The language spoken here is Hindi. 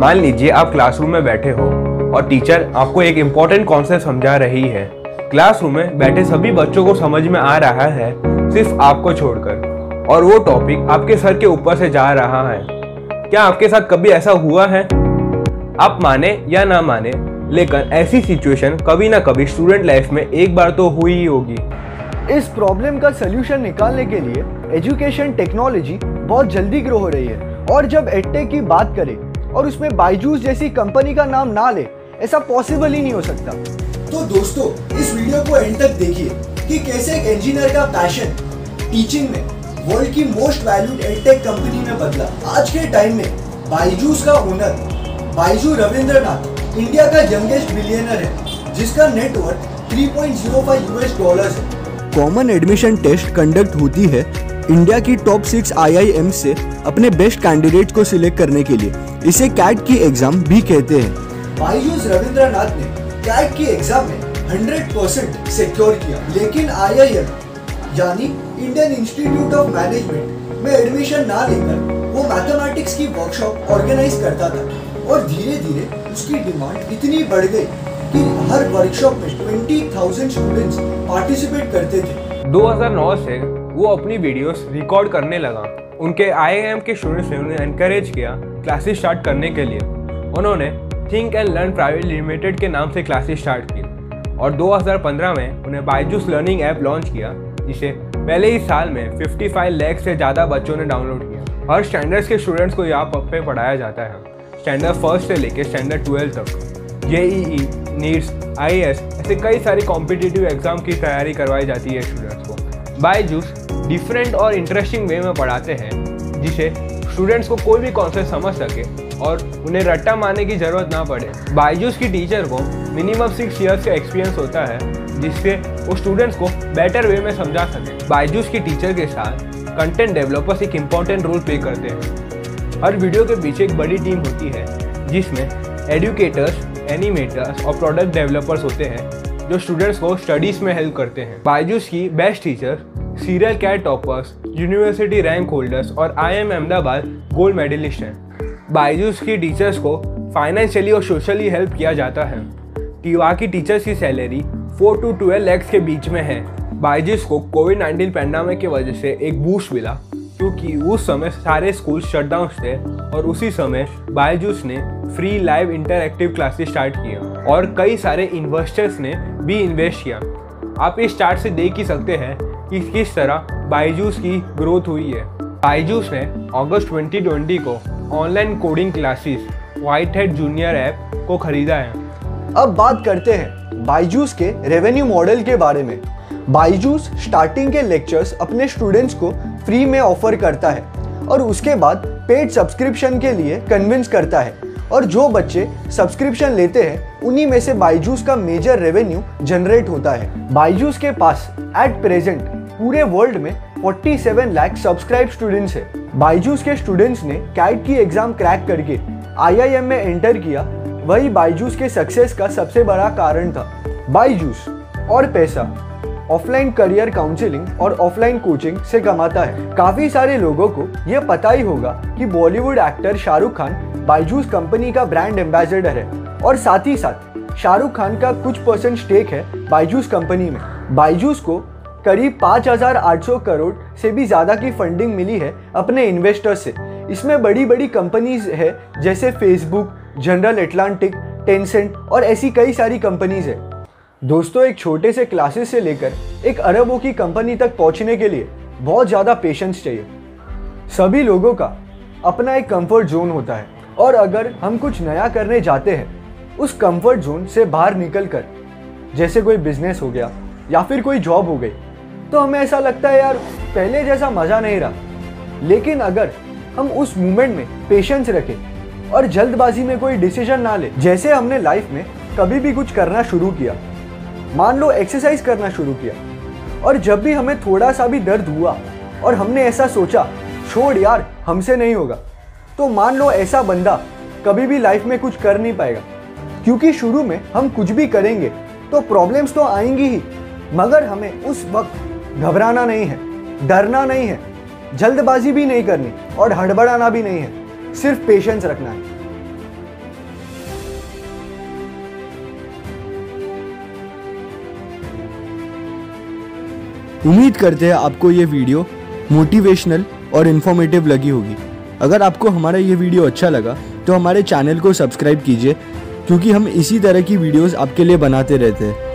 मान लीजिए आप क्लासरूम में बैठे हो और टीचर आपको एक इम्पोर्टेंट कॉन्सेप्ट समझा रही है। क्लासरूम में बैठे सभी बच्चों को समझ में आ रहा है सिर्फ आपको छोड़कर, और वो टॉपिक आपके सर के ऊपर से जा रहा है। क्या आपके साथ कभी ऐसा हुआ है? आप माने या ना माने, लेकिन ऐसी सिचुएशन कभी ना कभी स्टूडेंट लाइफ में एक बार तो हुई ही होगी। इस प्रॉब्लम का सलूशन निकालने के लिए एजुकेशन टेक्नोलॉजी बहुत जल्दी ग्रो हो रही है, और जब एडटेक की बात करें और उसमें बायजूस जैसी कंपनी का नाम ना ले, ऐसा पॉसिबल ही नहीं हो सकता। तो दोस्तों, इस वीडियो को एंड तक देखिए कि कैसे एक इंजीनियर का पैशन टीचिंग में वर्ल्ड की मोस्ट वैल्यूड एडटेक कंपनी में बदला। आज के टाइम में बायजूस का ओनर बायजू रविंद्रनाथ इंडिया का यंगेस्ट बिलियनर है, जिसका नेटवर्थ $3.05 US है। कॉमन एडमिशन टेस्ट कंडक्ट होती है इंडिया की टॉप 6 IIM से अपने बेस्ट कैंडिडेट को सिलेक्ट करने के लिए। इसे कैट की एग्जाम भी कहते हैं। बायजूस रविंद्रनाथ ने कैट की एग्जाम में 100% सिक्योर किया, लेकिन IIM यानी इंडियन इंस्टीट्यूट ऑफ मैनेजमेंट में एडमिशन ना लेकर वो मैथमेटिक्स की वर्कशॉप ऑर्गेनाइज करता था, और धीरे धीरे उसकी डिमांड इतनी बढ़ गई कि हर वर्कशॉप में 20,000 स्टूडेंट्स पार्टिसिपेट करते थे। 2009 से वो अपनी वीडियोस रिकॉर्ड करने लगा। उनके IIM के स्टूडेंट्स ने उन्हें एनकरेज किया क्लासेस स्टार्ट करने के लिए। उन्होंने think and learn private limited के नाम से क्लासेस स्टार्ट की, और 2015 में उन्हें BYJU'S लर्निंग ऐप लॉन्च किया, जिसे पहले ही साल में 55 लाख से ज़्यादा बच्चों ने डाउनलोड किया। हर स्टैंडर्ड्स के स्टूडेंट्स को यहाँ पे पढ़ाया जाता है, स्टैंडर्ड फर्स्ट से लेकर स्टैंडर्ड 12 तक। JEE, NEET, IAS ऐसे कई सारी कॉम्पिटिटिव एग्जाम की तैयारी करवाई जाती है स्टूडेंट्स को। बायजूस डिफरेंट और इंटरेस्टिंग वे में पढ़ाते हैं, जिसे स्टूडेंट्स को कोई भी कॉन्सेप्ट समझ सके और उन्हें रट्टा मारने की ज़रूरत ना पड़े। बायजूस की टीचर को मिनिमम 6 ईयर्स का एक्सपीरियंस होता है, जिससे वो स्टूडेंट्स को बेटर वे में समझा सके। बायजूस की टीचर के साथ कंटेंट डेवलपर्स एक इम्पॉर्टेंट रोल प्ले करते हैं। हर वीडियो के पीछे एक बड़ी टीम होती है, जिसमें एडुकेटर्स, एनिमेटर्स और प्रोडक्ट डेवलपर्स होते हैं, जो स्टूडेंट्स को स्टडीज़ में हेल्प करते हैं। बायजूस की best teacher serial CAT toppers, university rank holders और IIM अहमदाबाद गोल्ड मेडलिस्ट हैं। बायजूस की टीचर्स को फाइनेंशियली और सोशली हेल्प किया जाता है। टीवा की टीचर्स की सैलरी 4 से 12 लाख के बीच में है। बायजूस को कोविड-19 पैंडामिक की वजह से एक बूस्ट मिला, क्योंकि उस समय सारे स्कूल शटडाउन थे, और उसी समय बायजूस ने free live interactive classes start किया, और कई सारे इन्वेस्टर्स ने भी इन्वेस्ट किया। आप इस चार्ट से देख ही सकते हैं कि किस तरह बायजूस की ग्रोथ हुई है। बायजूस ने अगस्त 2020 को online coding classes WhiteJr app को खरीदा है। अब बात करते हैं बायजूस के रेवेन्यू मॉडल के बारे में। बायजूस स्टार्टिंग के लेक्चर्स अपने स्टूडेंट्स को फ्री में ऑफर करता है, और उसके बाद पेड सब्सक्रिप्शन के लिए कन्विंस करता है, और जो बच्चे सब्सक्रिप्शन लेते हैं उन्हीं में से बायजूस का मेजर रेवेन्यू जनरेट होता है। बायजूस के पास एट प्रेजेंट पूरे वर्ल्ड में 47 लाख सब्सक्राइब स्टूडेंट्स हैं। बायजूस के स्टूडेंट्स ने कैट की एग्जाम क्रैक करके IIM में एंटर किया, वही बायजूस के सक्सेस का सबसे बड़ा कारण था। बायजूस और पैसा ऑफलाइन करियर काउंसलिंग और ऑफलाइन कोचिंग से कमाता है। काफी सारे लोगों को यह पता ही होगा कि बॉलीवुड एक्टर शाहरुख खान बायजूस कंपनी का ब्रांड एम्बेसडर है, और साथ ही साथ शाहरुख खान का कुछ % स्टेक है बायजूस कंपनी में। बायजूस को करीब 5,800 करोड़ से भी ज़्यादा की फंडिंग मिली है अपने इन्वेस्टर्स से। इसमें बड़ी बड़ी कंपनीज है, जैसे फेसबुक, जनरल एटलांटिक, टेंसेंट और ऐसी कई सारी कंपनीज है। दोस्तों, एक छोटे से क्लासेस से लेकर एक अरबों की कंपनी तक पहुंचने के लिए बहुत ज़्यादा पेशेंस चाहिए। सभी लोगों का अपना एक कंफर्ट जोन होता है, और अगर हम कुछ नया करने जाते हैं उस कंफर्ट जोन से बाहर निकल कर, जैसे कोई बिजनेस हो गया या फिर कोई जॉब हो गई, तो हमें ऐसा लगता है यार पहले जैसा मज़ा नहीं रहा। लेकिन अगर हम उस मोमेंट में पेशेंस रखें और जल्दबाजी में कोई डिसीजन ना लें, जैसे हमने लाइफ में कभी भी कुछ करना शुरू किया, मान लो एक्सरसाइज करना शुरू किया, और जब भी हमें थोड़ा सा भी दर्द हुआ और हमने ऐसा सोचा छोड़ यार हमसे नहीं होगा, तो मान लो ऐसा बंदा कभी भी लाइफ में कुछ कर नहीं पाएगा। क्योंकि शुरू में हम कुछ भी करेंगे तो प्रॉब्लम्स तो आएंगी ही, मगर हमें उस वक्त घबराना नहीं है, डरना नहीं है, जल्दबाजी भी नहीं करनी और हड़बड़ाना भी नहीं है, सिर्फ पेशेंस रखना है। उम्मीद करते हैं आपको ये वीडियो मोटिवेशनल और इन्फॉर्मेटिव लगी होगी। अगर आपको हमारा ये वीडियो अच्छा लगा तो हमारे चैनल को सब्सक्राइब कीजिए, क्योंकि हम इसी तरह की वीडियोस आपके लिए बनाते रहते हैं।